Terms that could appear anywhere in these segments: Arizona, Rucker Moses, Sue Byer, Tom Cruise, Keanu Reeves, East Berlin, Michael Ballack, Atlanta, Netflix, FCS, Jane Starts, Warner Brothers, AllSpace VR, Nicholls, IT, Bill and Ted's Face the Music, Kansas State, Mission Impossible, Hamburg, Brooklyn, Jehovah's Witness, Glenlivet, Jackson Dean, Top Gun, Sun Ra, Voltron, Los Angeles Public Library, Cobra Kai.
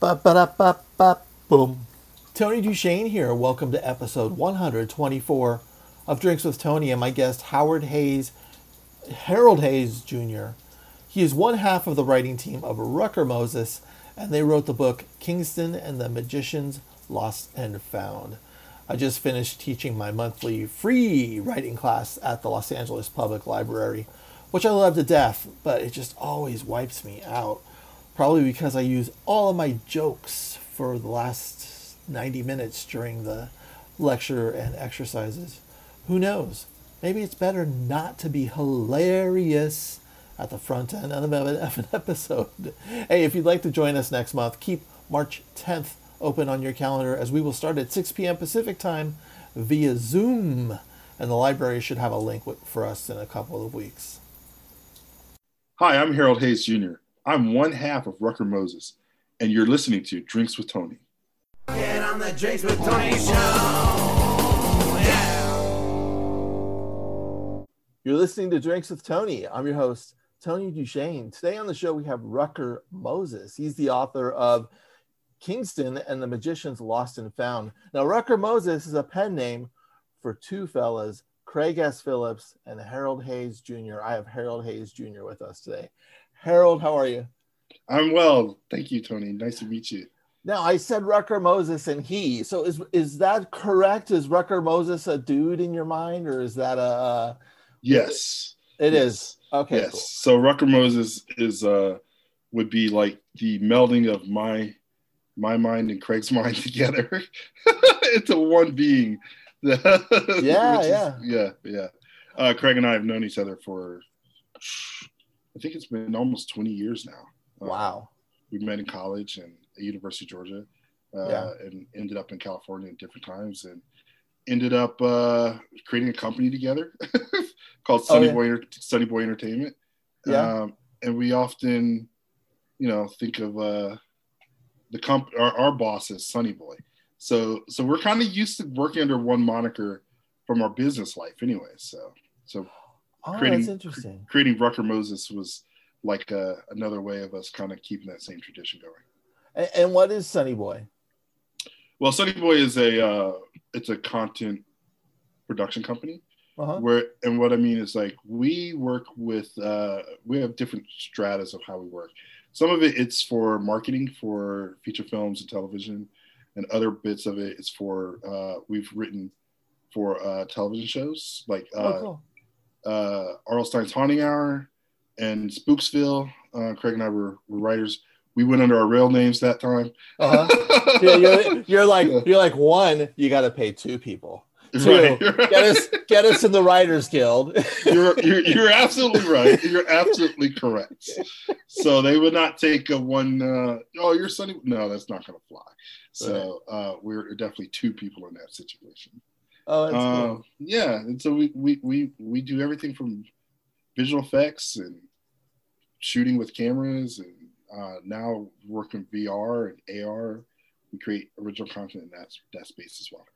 Ba-ba-da-ba-ba-boom. Tony Duchesne here. Welcome to episode 124 of Drinks with Tony and my guest Harold Hayes Jr. He is one half of the writing team of Rucker Moses, and they wrote the book Kingston and the Magician's Lost and Found. I just finished teaching my monthly free writing class at the Los Angeles Public Library, which I love to death, but it just always wipes me out. Probably because I use all of my jokes for the last 90 minutes during the lecture and exercises. Who knows? Maybe it's better not to be hilarious at the front end of an episode. Hey, if you'd like to join us next month, keep March 10th open on your calendar as we will start at 6 p.m. Pacific time via Zoom. And the library should have a link for us in a couple of weeks. Hi, I'm Harold Hayes Jr. I'm one half of Rucker Moses, and you're listening to Drinks with Tony. Get on the Drinks with Tony show. Yeah. You're listening to Drinks with Tony. I'm your host, Tony Duchesne. Today on the show, we have Rucker Moses. He's the author of Kingston and the Magician's Lost and Found. Now, Rucker Moses is a pen name for two fellas, Craig S. Phillips and Harold Hayes Jr. I have Harold Hayes Jr. with us today. Harold, how are you? I'm well. Thank you, Tony. Nice to meet you. Now, I said Rucker Moses and he. So is that correct? Is Rucker Moses a dude in your mind, or is that a... Yes. It is. Okay, yes. Cool. So Rucker Moses would be like the melding of my mind and Craig's mind together into one being. Yeah. Craig and I have known each other for... I think it's been almost 20 years now. Wow. We met in college and at University of Georgia, and ended up in California at different times, and ended up creating a company together called Sunny Boy Entertainment. Yeah. And we often, think of our boss as Sunny Boy. So we're kind of used to working under one moniker from our business life anyway. So. That's interesting. Creating Rucker Moses was like another way of us kind of keeping that same tradition going. And what is Sunny Boy? Well, Sunny Boy is it's a content production company. Uh-huh. And what I mean is, like, we work with we have different stratas of how we work. Some of it's for marketing for feature films and television, and other bits of it is for we've written for television shows like. Cool. R.L. Stine's Haunting Hour and Spooksville. Craig and I were writers. We went under our real names that time. Uh-huh. Yeah, you're like one. You got to pay two people. Two, right. Get us in the Writers Guild. You're absolutely right. You're absolutely correct. So they would not take a one. You're Sunny. No, that's not going to fly. So we're definitely two people in that situation. Oh, that's cool. Yeah, and so we do everything from visual effects and shooting with cameras, and now working VR and AR. We create original content in that space as well.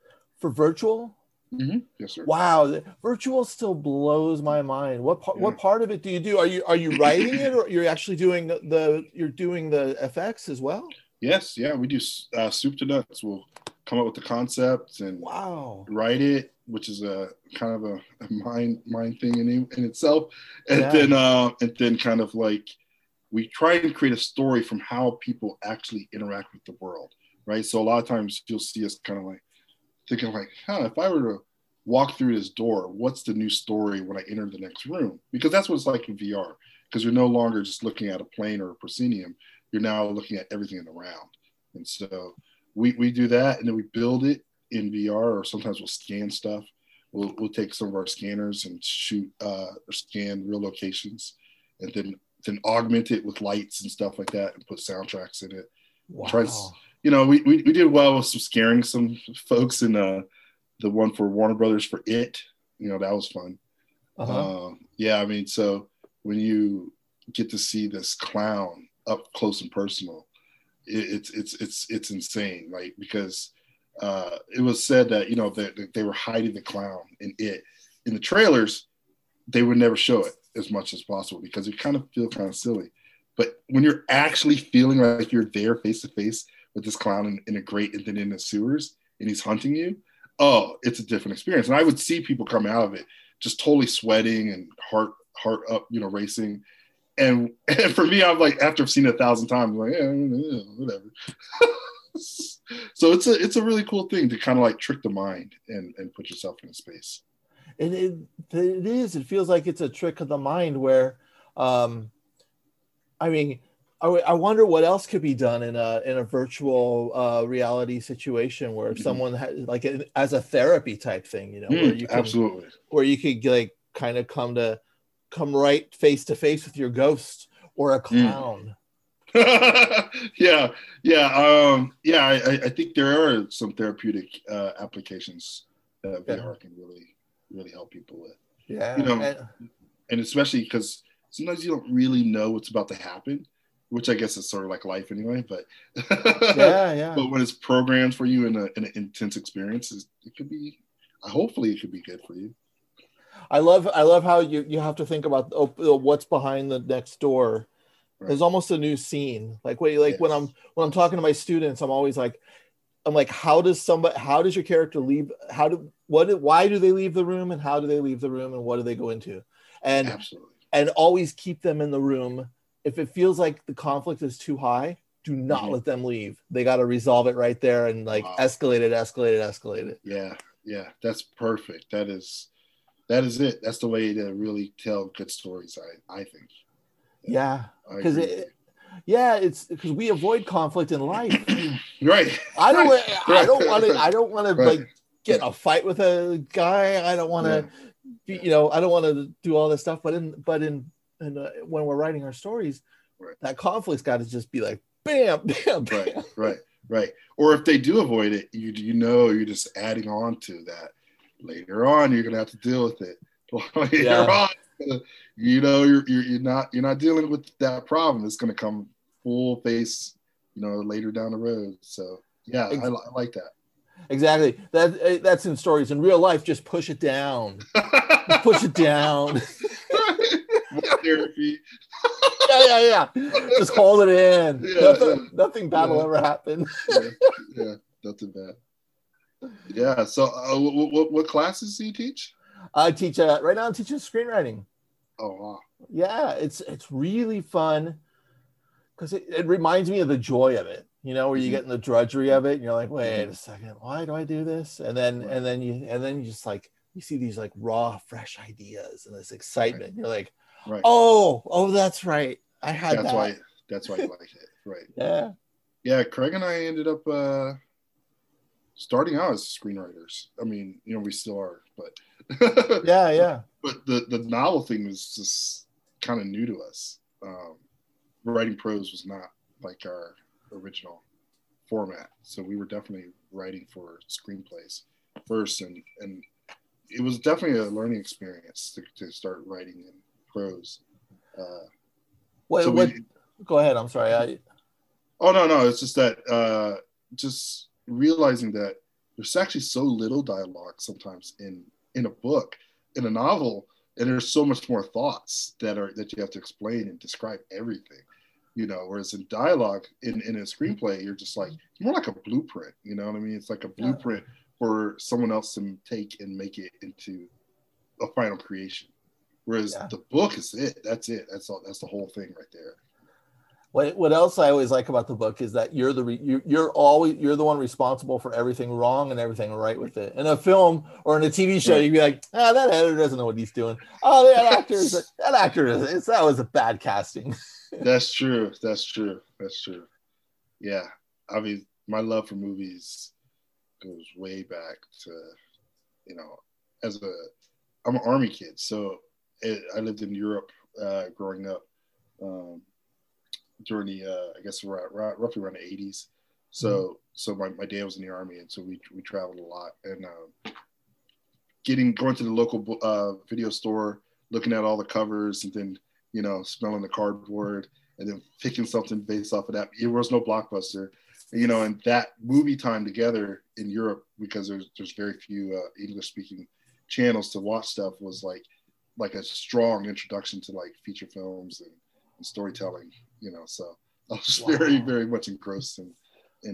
For virtual? Mm-hmm. Yes, sir. Wow, virtual still blows my mind. What part of it do you do? Are you writing it, or you're actually doing the effects as well? Yes, yeah, we do soup to nuts. We'll come up with the concepts and write it, which is a kind of a mind thing in itself. And then kind of like we try and create a story from how people actually interact with the world, right? So a lot of times you'll see us kind of like thinking like, if I were to walk through this door, what's the new story when I enter the next room? Because that's what it's like in VR, because you're no longer just looking at a plane or a proscenium. You're now looking at everything in the round. And so we do that, and then we build it in VR, or sometimes we'll scan stuff. We'll take some of our scanners and shoot or scan real locations, and then augment it with lights and stuff like that, and put soundtracks in it. Wow. We did well with scaring some folks in the one for Warner Brothers for It. That was fun. Uh-huh. So when you get to see this clown up close and personal, it's insane, right? Because it was said that that they were hiding the clown in It. In the trailers, they would never show it as much as possible because it kind of feel kind of silly. But when you're actually feeling like you're there face to face with this clown in a grate and then in the sewers and he's hunting you, oh, it's a different experience. And I would see people come out of it just totally sweating and heart up, you know, racing. And for me, I'm like, after I've seen it 1,000 times, I'm like, yeah, whatever. So it's a really cool thing to kind of like trick the mind and put yourself in a space. And it is. It feels like it's a trick of the mind where, I mean, I wonder what else could be done in a virtual reality situation where if someone had, like as a therapy type thing, you know, where you can, absolutely, where you could like kind of come right face to face with your ghost or a clown. Yeah. I think there are some therapeutic applications that VR can really help people with. Yeah, you know, and especially because sometimes you don't really know what's about to happen, which I guess is sort of like life anyway. But but when it's programmed for you in an intense experience, it could be. Hopefully, it could be good for you. I love how you have to think about what's behind the next door. Right. There's almost a new scene. Like when I'm talking to my students, I'm always like, how does your character leave? Why do they leave the room, and how do they leave the room, and what do they go into? And absolutely. And always keep them in the room. If it feels like the conflict is too high, do not let them leave. They got to resolve it right there and escalate it. Yeah. That's perfect. That is it. That's the way to really tell good stories, I think. Yeah. It's because we avoid conflict in life. Right. I don't want to like get a fight with a guy. I don't want to be, you know, I don't want to do all this stuff, but when we're writing our stories, that conflict's got to just be like bam. Right. Or if they do avoid it, you know, you're just adding on to that. Later on, you're gonna have to deal with it. Later on, you know, you're not dealing with that problem. It's gonna come full face, you know, later down the road. So yeah, I like that. Exactly. That's in stories. In real life, just push it down. Therapy. Yeah. Just hold it in. Yeah, nothing bad will ever happen. Yeah, nothing bad. Yeah. So what classes do you teach? I teach right now. I'm teaching screenwriting. Oh, wow. Yeah. It's really fun because it reminds me of the joy of it, you know, where you get in the drudgery of it and you're like, wait a second, why do I do this? And then you just like, you see these like raw, fresh ideas and this excitement. Right. You're like, oh, that's right. I had that. That's why you like it. Right. Yeah. Yeah. Craig and I ended up, starting out as screenwriters. I mean, you know, we still are, but yeah. But the novel thing was just kind of new to us. Writing prose was not like our original format, so we were definitely writing for screenplays first, and it was definitely a learning experience to start writing in prose. Go ahead. I'm sorry. No. It's just that realizing that there's actually so little dialogue sometimes in a book, in a novel, and there's so much more thoughts that you have to explain and describe everything, you know, whereas in dialogue in a screenplay, you're just like, it's more like a blueprint, you know what I mean? It's like a blueprint for someone else to take and make it into a final creation. Whereas the book is it. That's it. That's all. That's the whole thing right there. What else I always like about the book is that you're the one responsible for everything wrong and everything right with it. In a film or in a TV show, you'd be like, that editor doesn't know what he's doing. Oh, that actor, that was a bad casting. That's true. Yeah, I mean, my love for movies goes way back to, you know, I'm an army kid, so I lived in Europe growing up. During the, I guess, roughly around the 80s. So my dad was in the army, and so we traveled a lot. And going to the local video store, looking at all the covers, and then, you know, smelling the cardboard, and then picking something based off of that. There was no Blockbuster, you know, and that movie time together in Europe, because there's very few English-speaking channels to watch stuff, was like a strong introduction to like feature films and and storytelling, you know, so I was very, very much engrossed in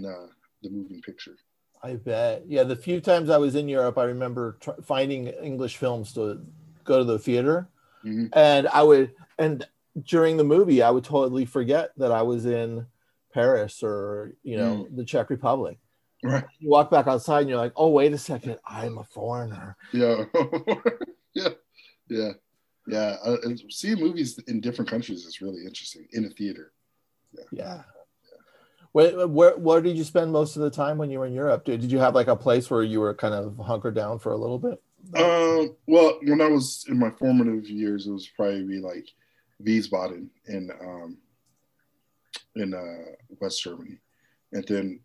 the moving picture. I bet. Yeah, the few times I was in Europe, I remember finding English films to go to the theater. Mm-hmm. And during the movie, I would totally forget that I was in Paris or, you know, the Czech Republic. Right. You walk back outside and you're like, oh, wait a second, I'm a foreigner. Yeah. Yeah. Seeing movies in different countries is really interesting in a theater. Yeah. Where did you spend most of the time when you were in Europe? Did you have like a place where you were kind of hunkered down for a little bit? Well, when I was in my formative years, it was probably like Wiesbaden in West Germany, and then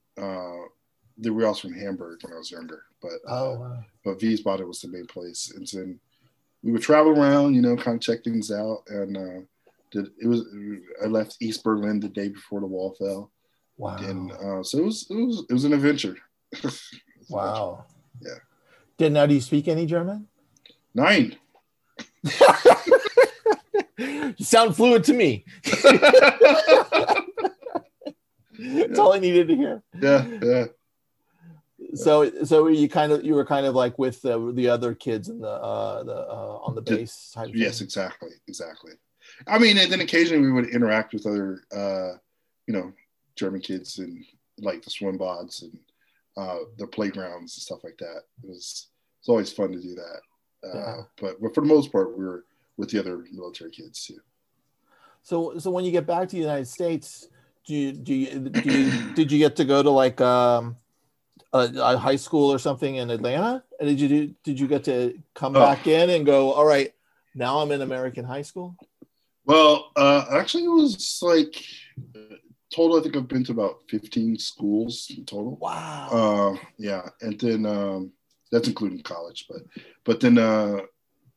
there were also in Hamburg when I was younger. But but Wiesbaden was the main place, and then we would travel around, you know, kind of check things out. And I left East Berlin the day before the wall fell. Wow! And so it was an adventure. Wow! Adventure. Yeah. Now, do you speak any German? Nein. You sound fluent to me. That's all I needed to hear. Yeah. So you were kind of like with the other kids in the on the bass type. Yes, thing. Exactly. I mean, and then occasionally we would interact with other you know, German kids and like the swim bods and the playgrounds and stuff like that. It's always fun to do that. But for the most part, we were with the other military kids too. So when you get back to the United States, did you get to go to like a high school or something in Atlanta? And did you get to come back in and go, all right, now I'm in American high school? Well, actually, it was like total, I think I've been to about 15 schools in total. Wow. Yeah, and then that's including college, but then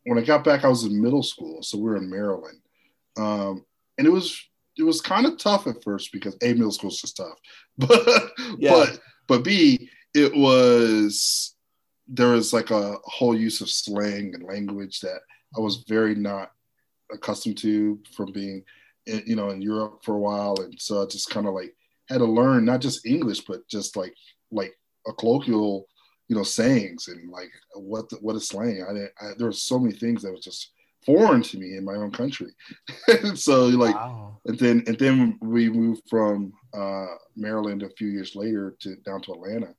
when I got back, I was in middle school, so we were in Maryland, and it was kind of tough at first because A, middle school's just tough, but B, there was like a whole use of slang and language that I was very not accustomed to from being in Europe for a while, and so I just kind of like had to learn not just English, but just like a colloquial, sayings and like what is slang. There were so many things that was just foreign to me in my own country. So like, wow. and then we moved from Maryland a few years later down to Atlanta,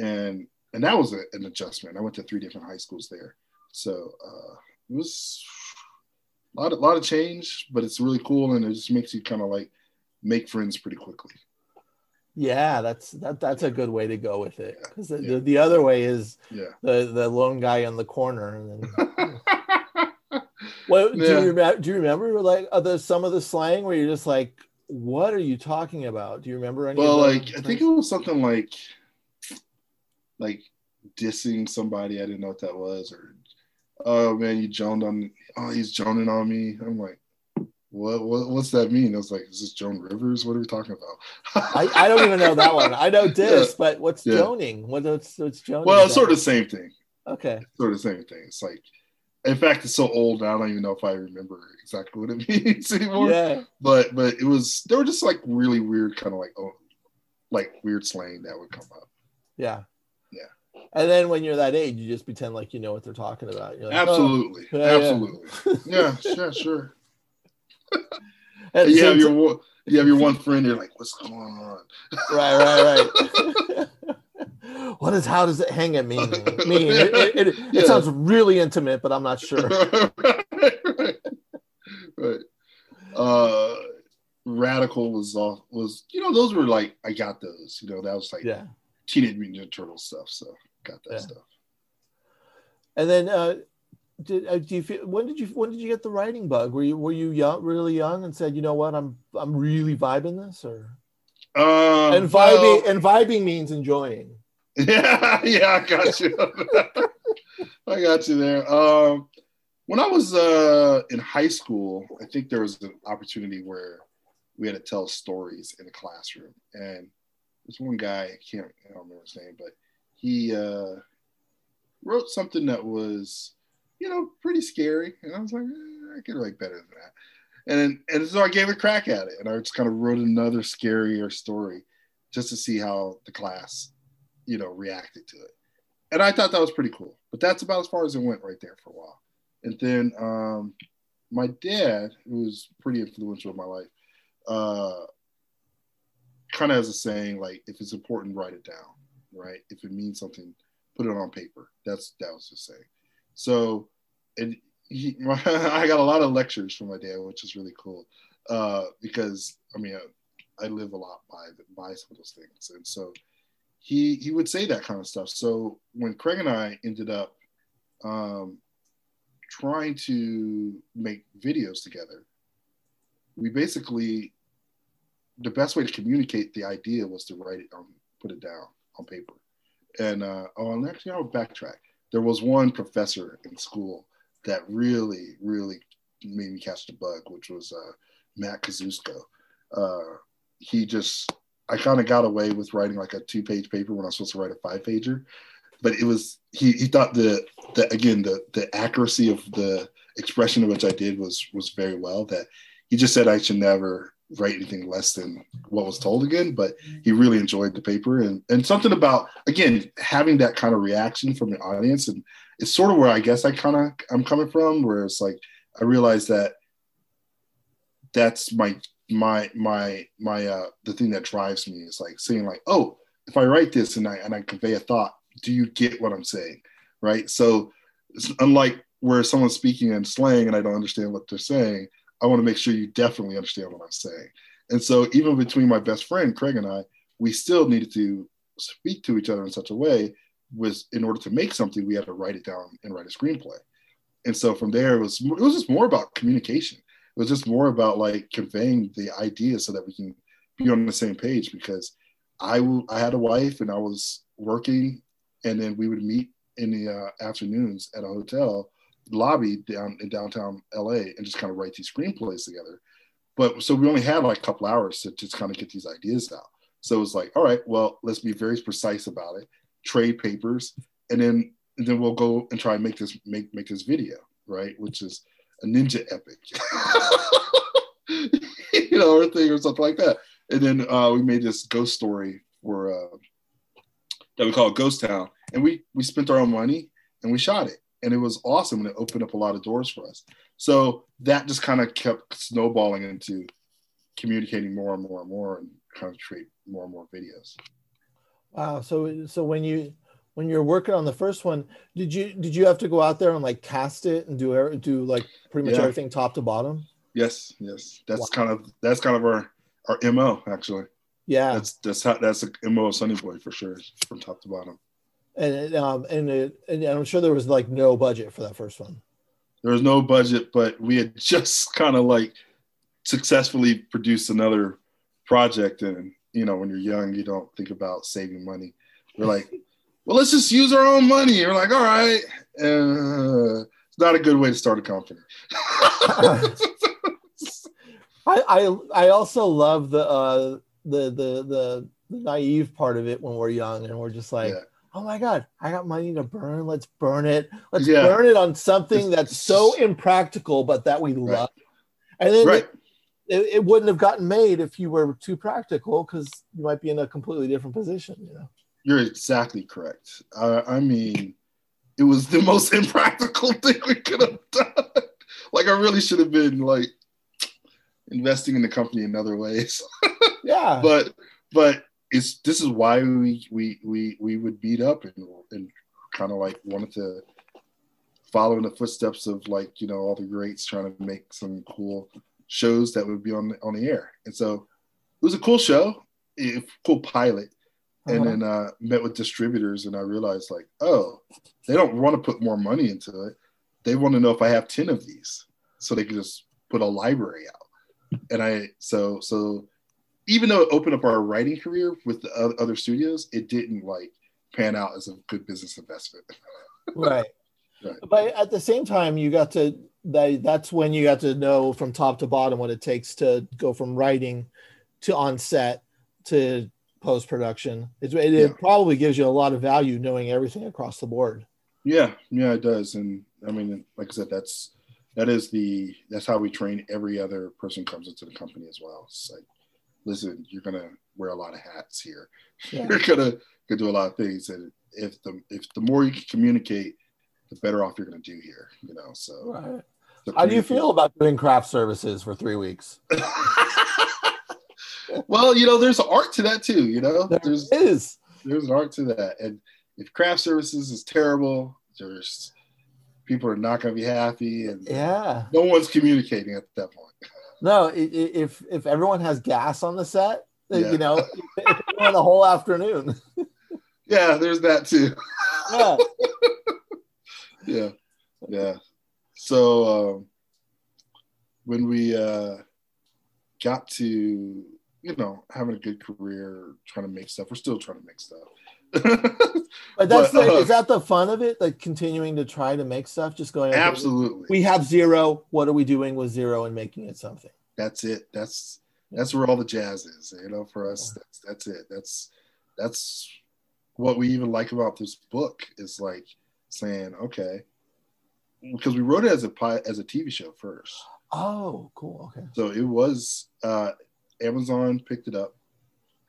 and that was an adjustment. I went to 3 different high schools there, so it was a lot of change, but it's really cool, and it just makes you kind of like make friends pretty quickly. Yeah, that's a good way to go with it, because the other way is the lone guy in the corner. And then, do you remember like some of the slang where you're just like, what are you talking about? Do you remember any? Well, like things? I think it was something like dissing somebody. I didn't know what that was, or oh man, you joned on me. Oh, he's joning on me. I'm like, what's that mean? I was like, is this Joan Rivers? What are we talking about? I don't even know that one. I know this, but what's joning? What's joning? Well, it's sort of the same thing. Okay. It's sort of the same thing. It's like, in fact, it's so old, I don't even know if I remember exactly what it means anymore. Yeah. But it was, there were just like really weird kind of like weird slang that would come up. Yeah. Yeah. And then when you're that age, you just pretend like you know what they're talking about. You're like, absolutely. Oh, absolutely. Yeah, sure. You have your one friend, you're like, what's going on? Right. How does it hang at me? It sounds really intimate, but I'm not sure. Right. Radical was those were like, I got those. That was like Teenage Mutant Ninja Turtle stuff, so got that stuff. And then, when did you get the writing bug? Were you young, really young, and said, you know what, I'm really vibing this, or? And vibing means enjoying. Yeah, I got you. I got you there. When I was in high school, I think there was an opportunity where we had to tell stories in the classroom, and this one guy, I don't remember his name, but he wrote something that was, pretty scary. And I was like, I could write better than that. And so I gave a crack at it, and I just kind of wrote another scarier story just to see how the class, you know, reacted to it. And I thought that was pretty cool, but that's about as far as it went right there for a while. And then my dad, who was pretty influential in my life, kind of has a saying, like, if it's important, write it down, right? If it means something, put it on paper. That was his saying. So, and I got a lot of lectures from my dad, which is really cool, because I mean, I live a lot by some of those things, and so he would say that kind of stuff. So when Craig and I ended up trying to make videos together, we basically, the best way to communicate the idea was to write it on, put it down on paper. And I'll backtrack. There was one professor in school that really, really made me catch the bug, which was Matt Kazusko. I kind of got away with writing like a 2-page paper when I was supposed to write a 5-pager, but it was, he thought the accuracy of the expression of which I did was very well, that he just said I should never write anything less than what was told again, but he really enjoyed the paper and something about, again, having that kind of reaction from the audience. And it's sort of where I guess I'm coming from, where it's like, I realized that that's my the thing that drives me is like saying like, oh, if I write this and I convey a thought, do you get what I'm saying? Right. So it's unlike where someone's speaking in slang and I don't understand what they're saying, I want to make sure you definitely understand what I'm saying. And so even between my best friend, Craig, and I, we still needed to speak to each other in such a way was in order to make something, we had to write it down and write a screenplay. And so from there, it was just more about communication. It was just more about like conveying the idea so that we can be on the same page, because I had a wife and I was working, and then we would meet in the afternoons at a hotel lobby down in downtown LA and just kind of write these screenplays together. But so we only had like a couple hours to just kind of get these ideas out. So it was like, all right, well, let's be very precise about it, trade papers, and then we'll go and try and make this video, right? Which is a ninja epic, you know, or thing or something like that. And then we made this ghost story for that we call Ghost Town, and we spent our own money and we shot it. And it was awesome, and it opened up a lot of doors for us. So that just kind of kept snowballing into communicating more and more and more, and kind of create more and more videos. Wow! So when you're working on the first one, did you have to go out there and like cast it and do like pretty much everything top to bottom? Yes. That's kind of our MO, actually. Yeah, that's the MO of Sunny Boy for sure, from top to bottom. And I'm sure there was like no budget for that first one. There was no budget, but we had just kind of like successfully produced another project. And, you know, when you're young, you don't think about saving money. We're like, well, let's just use our own money. We're like, all right. It's not a good way to start a company. I also love the naive part of it when we're young and we're just like, oh my God, I got money to burn. Let's burn it. Let's burn it on something that's so impractical, but that we love. And then it wouldn't have gotten made if you were too practical, because you might be in a completely different position. You know? You're exactly correct. I mean, it was the most impractical thing we could have done. Like, I really should have been like investing in the company in other ways. Yeah. But this is why we would meet up and kind of like wanted to follow in the footsteps of, like, you know, all the greats trying to make some cool shows that would be on the air. And so it was a cool show, a cool pilot. And then met with distributors, and I realized like, oh, they don't want to put more money into it. They want to know if I have 10 of these so they can just put a library out. And so even though it opened up our writing career with the other studios, it didn't like pan out as a good business investment. Right. But at the same time, you got to, that's when you got to know from top to bottom what it takes to go from writing to on set to post-production. It probably gives you a lot of value knowing everything across the board. Yeah, it does. And I mean, like I said, that's That's how we train every other person who comes into the company as well. It's like, listen, you're gonna wear a lot of hats here. Yeah. You're gonna do a lot of things, and if the more you can communicate, the better off you're gonna do here. You know, so. Right. How do you feel about doing craft services for 3 weeks? Well, you know, there's an art to that too. You know, there's an art to that, and if craft services is terrible, there's people are not going to be happy, and yeah, no one's communicating at that point. No, if everyone has gas on the set, yeah. You know, the whole afternoon. Yeah, there's that too. Yeah, yeah, yeah. So when we got to, you know, having a good career, trying to make stuff, we're still trying to make stuff. But that's is that the fun of it? Like continuing to try to make stuff, just going, okay, absolutely. We have zero. What are we doing with zero and making it something? That's it. That's where all the jazz is. You know, for us, that's it. That's what we even like about this book is like saying, okay, because we wrote it as a TV show first. Oh, cool. Okay. So it was Amazon picked it up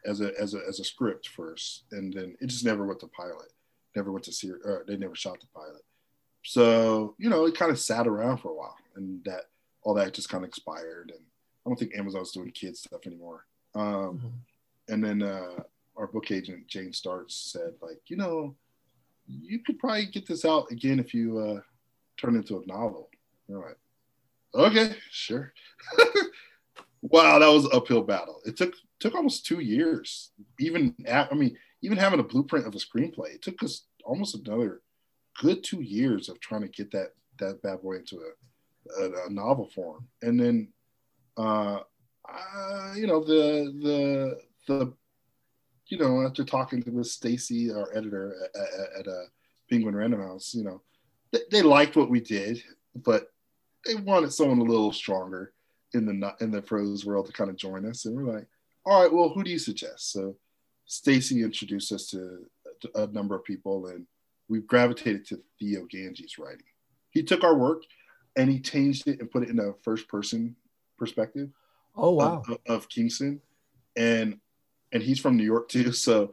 as a script first, and then it just never went to pilot. Never went to series. They never shot the pilot. So you know, it kind of sat around for a while, and that all that just kind of expired. And I don't think Amazon's doing kids stuff anymore. And then our book agent Jane Starts said, like, you know, you could probably get this out again if you turn it into a novel. You're like, okay, sure. Wow, that was an uphill battle. It took almost 2 years. Even having a blueprint of a screenplay, it took us almost another good 2 years of trying to get that bad boy into a novel form. And then, you know, after talking with Stacy, our editor at Penguin Random House, you know, they liked what we did, but they wanted someone a little stronger in the prose world to kind of join us, and we're like, all right, well, who do you suggest? So Stacy introduced us to a number of people, and we gravitated to Theo Ganges' writing. He took our work and he changed it and put it in a first person perspective. Oh wow! Of Kingston, and he's from New York too, so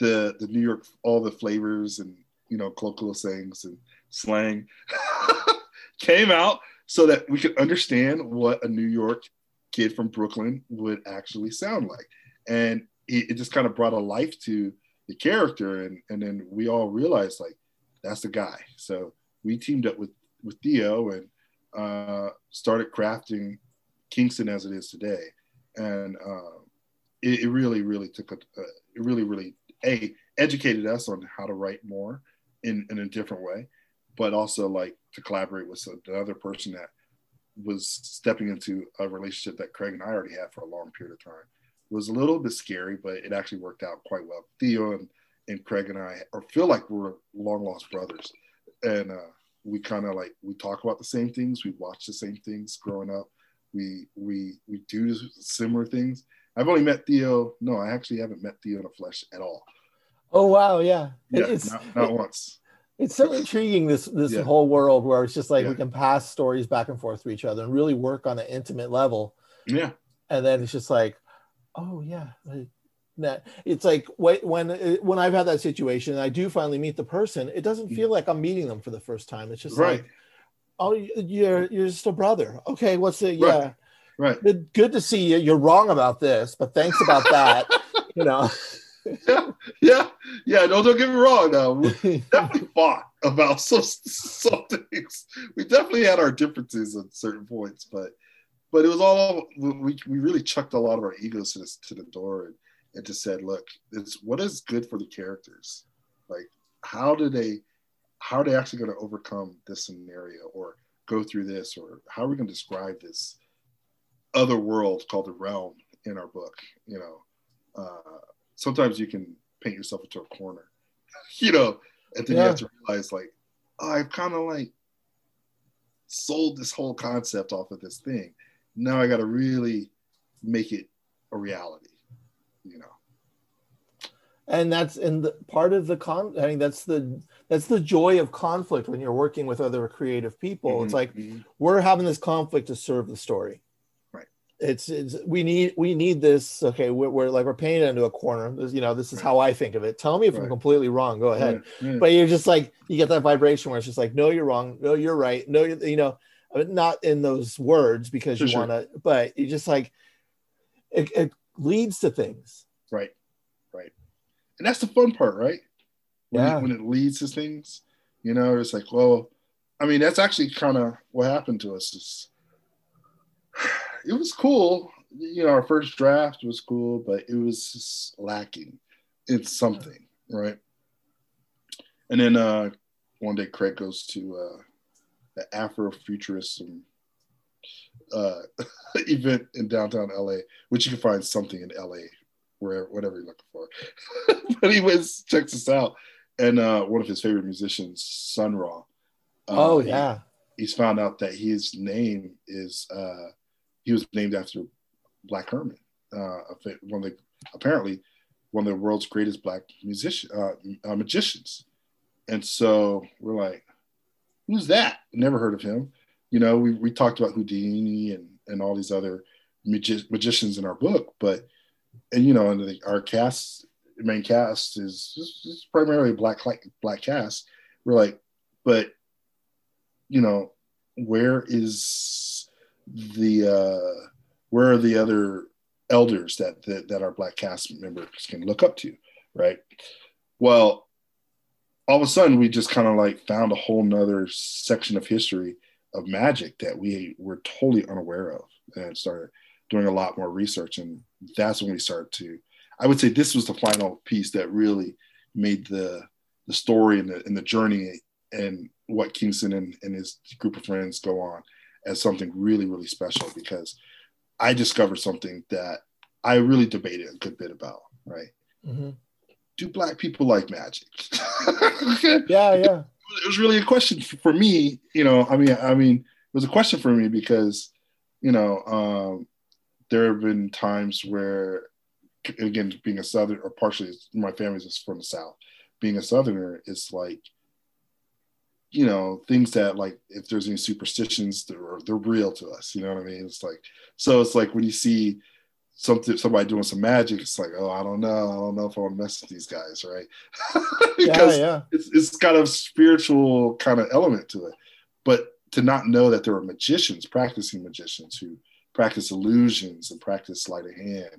the New York, all the flavors and, you know, colloquial sayings and slang came out, so that we could understand what a New York kid from Brooklyn would actually sound like. And it just kind of brought a life to the character. And then we all realized, like, that's the guy. So we teamed up with Theo and started crafting Kingston as it is today. And it really, really took educated us on how to write more in a different way, but also like to collaborate with another person that was stepping into a relationship that Craig and I already had for a long period of time. It was a little bit scary, but it actually worked out quite well. Theo and Craig and I feel like we're long lost brothers. And we kind of like, we talk about the same things. We watch the same things growing up. We do similar things. I've only met Theo. No, I actually haven't met Theo in the flesh at all. Oh, wow. Yeah. Yeah, not once. It's so intriguing, this yeah. whole world where it's just like, yeah. we can pass stories back and forth to each other and really work on an intimate level. Yeah. And then it's just like, oh yeah. It's like when I've had that situation and I do finally meet the person, it doesn't feel like I'm meeting them for the first time. It's just right. like, oh, you're just a brother. Okay, what's it? Yeah. Right. Good to see you. You're wrong about this, but thanks about that. You know. Yeah. Don't get me wrong. Now, we definitely fought about some things. We definitely had our differences at certain points, but it was all we really chucked a lot of our egos to the door and just said, look, it's what is good for the characters. Like, how are they actually going to overcome this scenario or go through this, or how are we going to describe this other world called the realm in our book? You know. Sometimes you can paint yourself into a corner, you know, and then yeah. you have to realize, like, oh, I've kind of like sold this whole concept off of this thing. Now I got to really make it a reality, you know. And that's in the part of the I mean, that's the joy of conflict when you're working with other creative people. Mm-hmm. It's like we're having this conflict to serve the story. Right. It's we need this. Okay, we're painted into a corner. You know, this is how I think of it. Tell me if I'm completely wrong. Go ahead. Yeah. But you're just like, you get that vibration where it's just like, no, you're wrong. No, you're right. No, you know, not in those words because you want to, but you just like it leads to things. Right. Right. And that's the fun part, right? When it leads to things, you know, it's like, well, I mean, that's actually kind of what happened to us. It was cool. You know, our first draft was cool, but it was just lacking in something, right? And then one day Craig goes to the Afrofuturism event in downtown LA, which you can find something in LA, whatever you're looking for. But he checks us out. And one of his favorite musicians, Sun Ra. He's found out that his name is, he was named after Black Herman, apparently one of the world's greatest Black magicians. And so we're like, who's that? Never heard of him. You know, we talked about Houdini and all these other magicians in our book, but and you know, and our main cast is primarily black cast. We're like, but you know, where are the other elders that our black cast members can look up to, right? Well, all of a sudden, we just kind of like found a whole nother section of history of magic that we were totally unaware of, and started doing a lot more research. And that's when we started to, I would say this was the final piece that really made the story and the journey and what Kingston and his group of friends go on as something really, really special, because I discovered something that I really debated a good bit about, right? Mm-hmm. Do Black people like magic? Yeah. It was really a question for me, you know, I mean, it was a question for me because, you know, there have been times where, again, being a Southerner, or partially my family's just from the South, being a Southerner, it's like, you know, things that like, if there's any superstitions, they're real to us. You know what I mean? It's like, so it's like when you see somebody doing some magic, it's like, oh, I don't know if I want to mess with these guys, right? Because it's kind of spiritual kind of element to it. But to not know that there were magicians, practicing magicians who practice illusions and practice sleight of hand.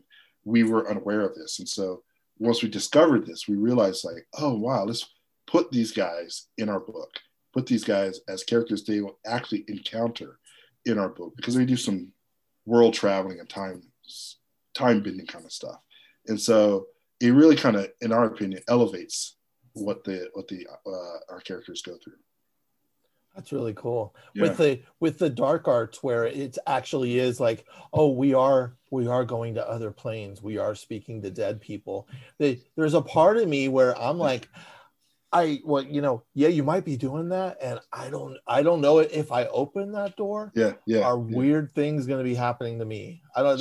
We were unaware of this. And so once we discovered this, we realized like, oh, wow, let's put these guys in our book, put these guys as characters they will actually encounter in our book, because they do some world traveling and time bending kind of stuff. And so it really kind of, in our opinion, elevates what our characters go through. That's really cool. Yeah. With the dark arts, where it actually is like, oh, we are going to other planes. We are speaking to dead people. There's a part of me where I'm like, you might be doing that, and I don't know if I open that door. Weird things going to be happening to me? I don't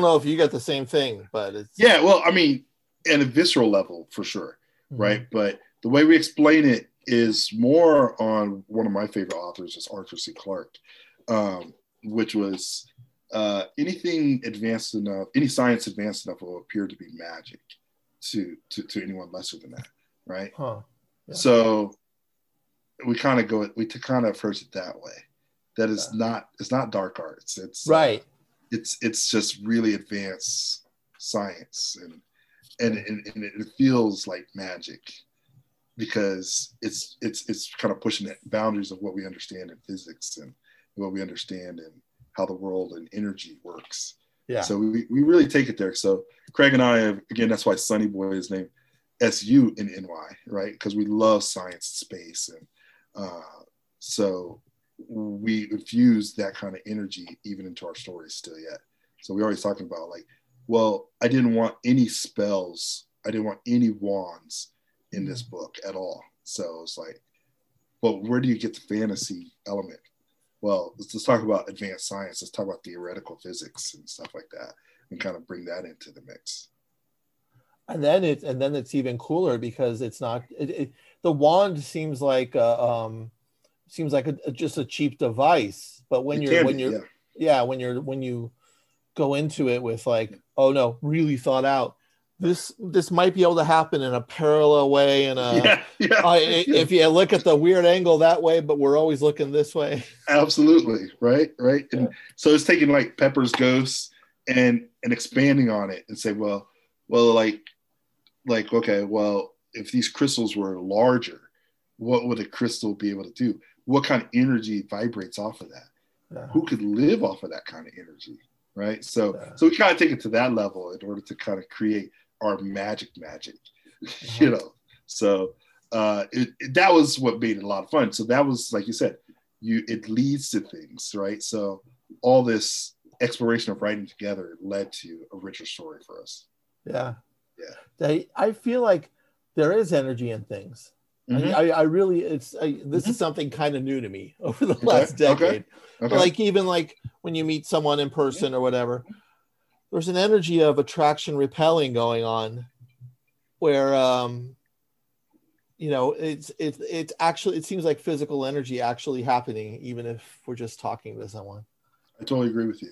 know if you get the same thing, but it's well, I mean, at a visceral level for sure, right? Mm-hmm. But the way we explain it is more on one of my favorite authors is Arthur C. Clarke, which was anything advanced enough, any science advanced enough will appear to be magic to anyone lesser than that, right? Huh. Yeah. So we kind of approach it that way. That is not, it's not dark arts. It's right. It's just really advanced science and it feels like magic, because it's kind of pushing the boundaries of what we understand in physics and what we understand in how the world and energy works. Yeah. So we really take it there. So Craig and I have, again, that's why Sunny Boy is named SUNNY, right? Because we love science, space. And so we infuse that kind of energy even into our stories still yet. So we're always talking about like, well, I didn't want any spells. I didn't want any wands in this book at all. So it's like, well, where do you get the fantasy element? Well, let's talk about advanced science. Let's talk about theoretical physics and stuff like that, and kind of bring that into the mix. And then it's even cooler because it's not the wand seems like just a cheap device, but when you go into it with like, oh no, really thought out, this might be able to happen in a parallel way, and if you look at the weird angle that way, but we're always looking this way. Absolutely. Right. And so it's taking like Pepper's Ghost and expanding on it and say, well, if these crystals were larger, what would a crystal be able to do? What kind of energy vibrates off of that? Yeah. Who could live off of that kind of energy, right? So we kind of take it to that level in order to kind of create our magic, mm-hmm. So that was what made it a lot of fun. So that was, like you said, it leads to things, right? So all this exploration of writing together led to a richer story for us. Yeah. I feel like there is energy in things. Mm-hmm. This is something kind of new to me over the last decade. Okay. Like even like when you meet someone in person or whatever, there's an energy of attraction repelling going on, where it's actually, it seems like physical energy actually happening, even if we're just talking to someone. I totally agree with you.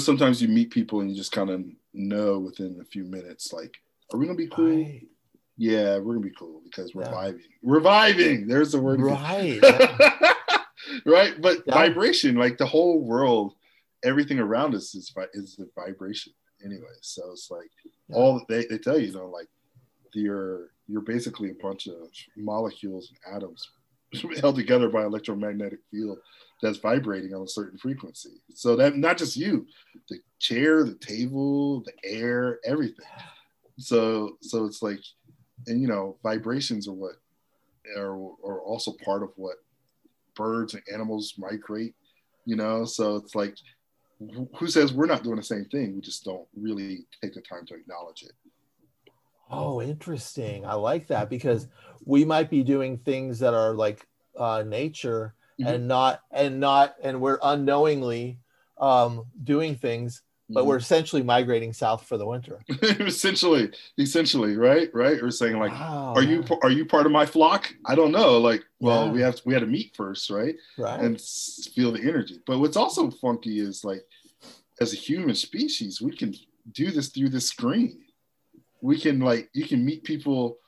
Sometimes you meet people and you just kind of know within a few minutes, like, are we going to be cool? Right. Yeah, we're going to be cool because we're vibing. Reviving! There's the word. Right. Yeah. Right? But vibration, like the whole world, everything around us is the vibration anyway. So it's like all they tell you, like you're basically a bunch of molecules and atoms held together by electromagnetic field that's vibrating on a certain frequency. So that not just you, the chair, the table, the air, everything. So it's like, and vibrations are what are also part of what birds and animals migrate, so it's like, who says we're not doing the same thing? We just don't really take the time to acknowledge it. Oh, interesting. I like that, because we might be doing things that are like nature, mm-hmm. and we're unknowingly doing things, but mm-hmm. we're essentially migrating south for the winter. Essentially, right? Or saying like, wow. Are you part of my flock? I don't know. Like, we had to meet first, right? And feel the energy. But what's also funky is like, as a human species, we can do this through the screen. We can you can meet people,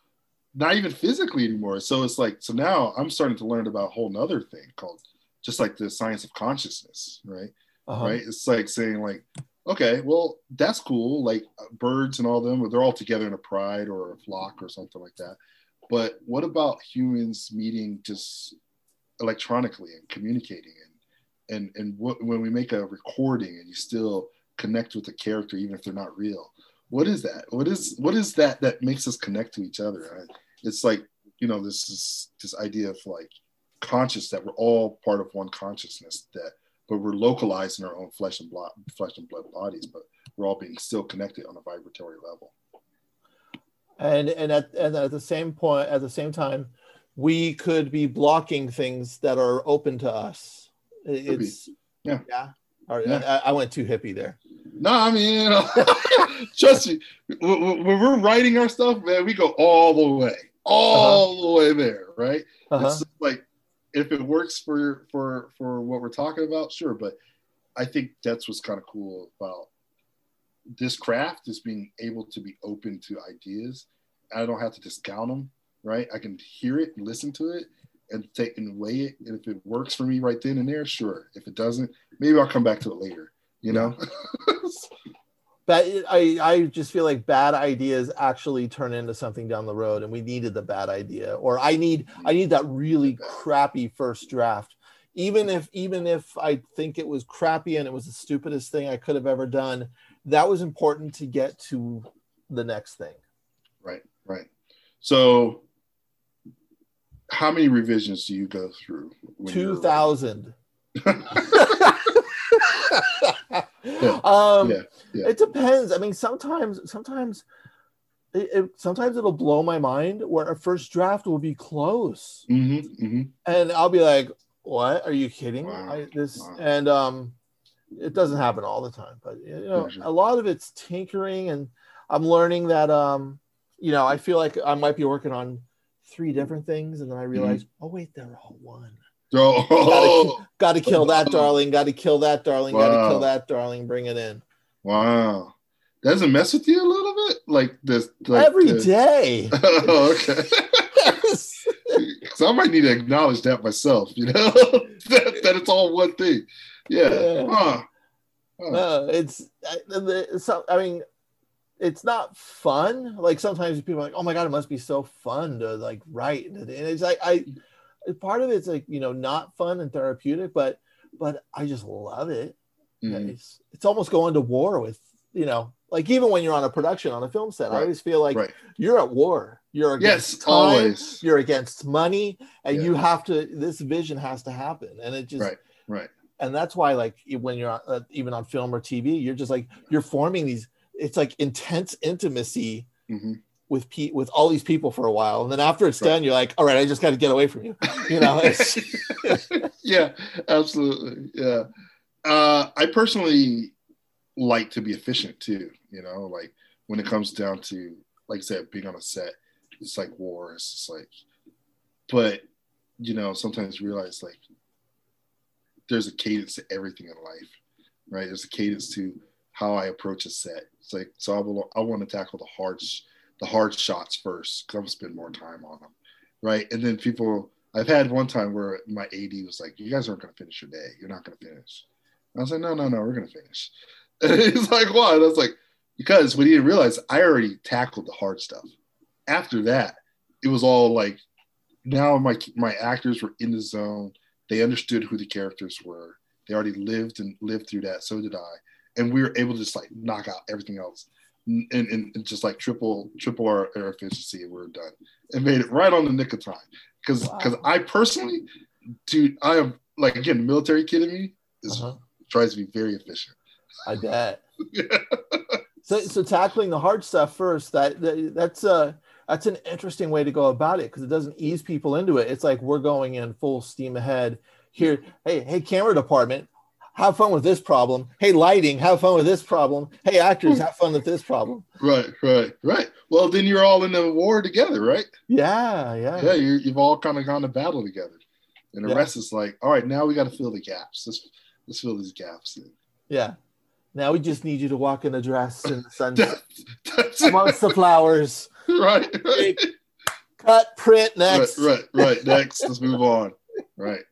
not even physically anymore. So it's like, so now I'm starting to learn about a whole nother thing called just like the science of consciousness, right? Uh-huh. Right. It's like saying like, okay, well, that's cool. Like birds and all them, they're all together in a pride or a flock or something like that. But what about humans meeting just electronically and communicating and what, when we make a recording and you still connect with the character, even if they're not real? What is that? What is that makes us connect to each other? Right? It's like, this is this idea of like conscious, that we're all part of one consciousness, but we're localized in our own flesh and blood bodies, but we're all being still connected on a vibratory level. And at the same time, we could be blocking things that are open to us. I went too hippie there. No, I mean, trust me, when we're writing our stuff, man, we go all the way there, right? Uh-huh. It's like, if it works for what we're talking about, sure. But I think that's what's kind of cool about this craft, is being able to be open to ideas. I don't have to discount them, right? I can hear it, listen to it, and take and weigh it. And if it works for me right then and there, sure. If it doesn't, maybe I'll come back to it later. But I just feel like bad ideas actually turn into something down the road, and we needed the bad idea, or I need that really crappy first draft, even if I think it was crappy and it was the stupidest thing I could have ever done. That was important to get to the next thing. Right. So how many revisions do you go through? 2,000. It depends. I mean, sometimes it'll blow my mind where a first draft will be close, mm-hmm, mm-hmm. and I'll be like, "What? Are you kidding?" Wow. And it doesn't happen all the time, but you know, a lot of it's tinkering, and I'm learning that, you know, I feel like I might be working on 3 different things, and then I realize, oh wait, they're all one. Got to kill that, darling. Got to kill that, darling. Wow. Got to kill that, darling. Bring it in. Wow. Does it mess with you a little bit? Like this? Like Every day. Oh, okay. Yes. So I might need to acknowledge that myself, you know, that it's all one thing. Yeah. I mean, it's not fun. Like sometimes people are like, oh my God, it must be so fun to like write. And it's like, part of it's like, you know, not fun and therapeutic, but I just love it. Mm-hmm. It's almost going to war with, you know, like even when you're on a production on a film set, I always feel like you're at war. You're against time, always. You're against money, and you have to, this vision has to happen. And it just, and that's why, like, when you're on, even on film or TV, you're just like, you're forming these, it's like intense intimacy with all these people for a while. And then after it's done, you're like, all right, I just got to get away from you. You know? Yeah, absolutely. Yeah. I personally like to be efficient too, you know, like when it comes down to, like I said, being on a set, it's like war. It's just like, but you know, sometimes you realize like there's a cadence to everything in life, right? There's a cadence to how I approach a set. It's like, so I want to tackle the hard shots first, because I'm spend more time on them, right? And then I've had one time where my AD was like, you guys aren't going to finish your day. You're not going to finish. And I was like, no, we're going to finish. And he's like, why? And I was like, because what he didn't realize, I already tackled the hard stuff. After that, it was all like, now my actors were in the zone. They understood who the characters were. They already lived through that. So did I. And we were able to just like knock out everything else and just like triple our efficiency, and we were done and made it right on the nick of time. Because I personally, dude, I am like, again, the military kid in me tries to be very efficient. I bet. So tackling the hard stuff first, that's an interesting way to go about it, because it doesn't ease people into it. It's like, we're going in full steam ahead here. Hey, camera department, have fun with this problem. Hey, lighting, have fun with this problem. Hey, actors, have fun with this problem. Right. Well, then you're all in the war together, right? Yeah. Yeah, you've all kind of gone to battle together. And the rest is like, all right, now we got to fill the gaps. Let's fill these gaps in. Yeah. Now we just need you to walk in a dress in the sunset amongst the flowers. Right. Cut, print, next. Right. Next, let's move on. Right.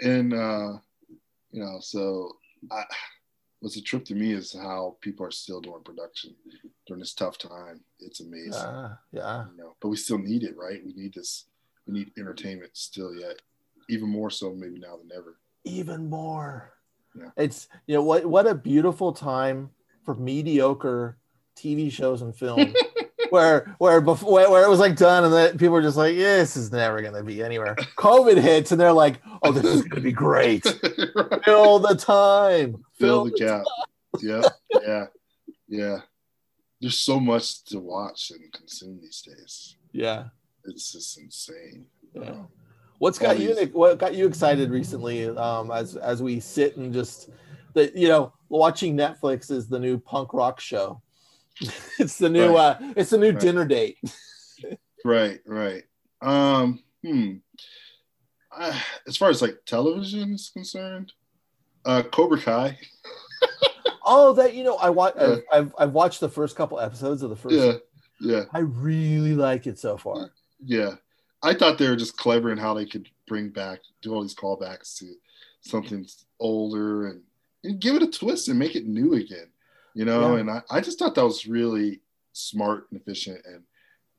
And, you know, so what's a trip to me is how people are still doing production during this tough time. It's amazing. Yeah. You know, but we still need it, right? We need this. We need entertainment still yet, even more so maybe now than ever. Even more. Yeah. It's, you know, what a beautiful time for mediocre TV shows and film, where it was like done, and then people were just like, yeah, this is never going to be anywhere. COVID hits, and they're like, oh, this is going to be great. Fill the time. Fill the gap. Yeah. There's so much to watch and consume these days. Yeah. It's just insane. Yeah. What got you excited recently? As we sit and just, you know, watching Netflix is the new punk rock show. It's the new dinner date. Right. As far as like television is concerned, Cobra Kai. Oh, that, you know, I watch. Yeah. I've watched the first couple episodes of the first. Yeah. I really like it so far. Yeah. I thought they were just clever in how they could do all these callbacks to something older and give it a twist and make it new again, you know? Yeah. And I just thought that was really smart and efficient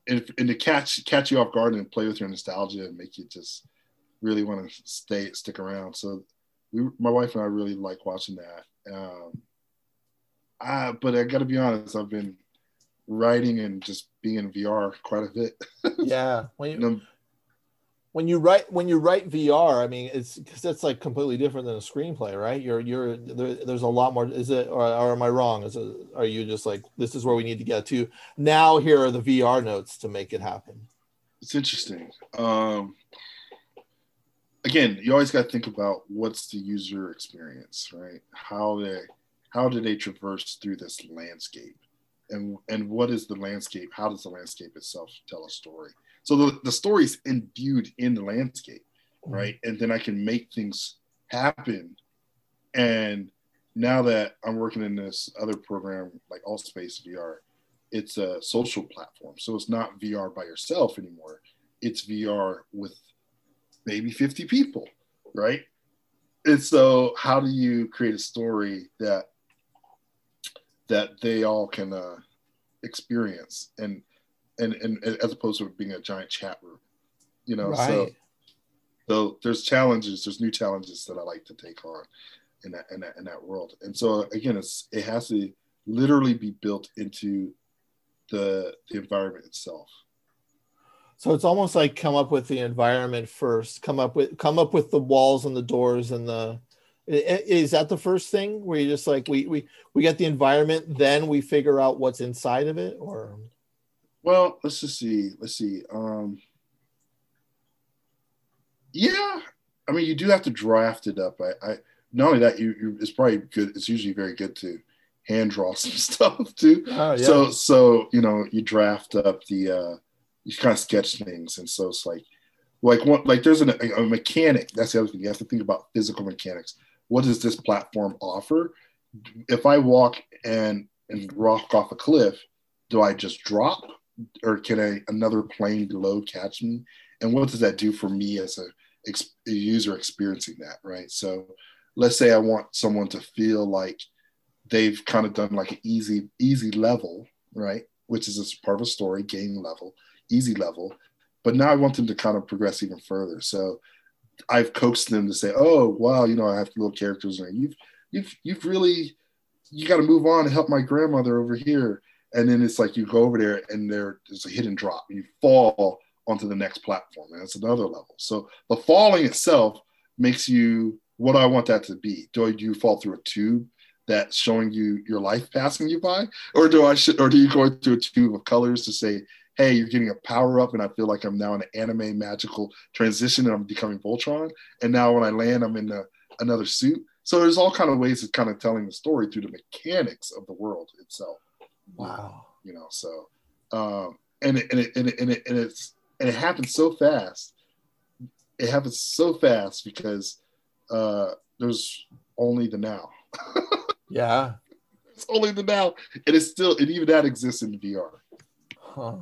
and to catch you off guard and play with your nostalgia and make you just really want to stick around. So my wife and I really like watching that. But I gotta be honest, I've been writing and just being in VR quite a bit. Yeah. When you write VR, I mean, it's because that's like completely different than a screenplay, right? There's a lot more. Is it, or am I wrong? Are you just like, this is where we need to get to now? Here are the VR notes to make it happen. It's interesting. again, you always got to think about what's the user experience, right? How do they traverse through this landscape? And what is the landscape? How does the landscape itself tell a story? So the story is imbued in the landscape, right? And then I can make things happen. And now that I'm working in this other program, like AllSpace VR, it's a social platform. So it's not VR by yourself anymore. It's VR with maybe 50 people, right? And so how do you create a story that they all can experience and as opposed to being a giant chat room, you know? Right. So there's new challenges that I like to take on in that world. And so again, it has to literally be built into the environment itself. So it's almost like come up with the environment first, come up with the walls and the doors and the, is that the first thing where you just like, we get the environment, then we figure out what's inside of it? Or, well, let's just see. Yeah. I mean, you do have to draft it up. I not only that, it's probably good. It's usually very good to hand draw some stuff too. Oh, yeah. So, you know, you draft up you kind of sketch things. And so it's like there's a mechanic. That's the other thing. You have to think about physical mechanics. What does this platform offer? If I walk and rock off a cliff, do I just drop, or can another plane below catch me? And what does that do for me as a user experiencing that, right? So let's say I want someone to feel like they've kind of done like an easy level, right? Which is a part of a story, game level, easy level. But now I want them to kind of progress even further. So I've coaxed them to say, "Oh, wow, you know, I have little characters, and you got to move on and help my grandmother over here." And then it's like you go over there, and there's a hidden drop, and you fall onto the next platform, and it's another level. So the falling itself makes you, what do I want that to be? Do you fall through a tube that's showing you your life passing you by, or do you go through a tube of colors to say, hey, you're getting a power up and I feel like I'm now in an anime magical transition and I'm becoming Voltron. And now when I land, I'm in another suit. So there's all kind of ways of kind of telling the story through the mechanics of the world itself. Wow. You know, so, it happens so fast. It happens so fast because there's only the now. Yeah. It's only the now. And it's still, and even that exists in VR. Huh.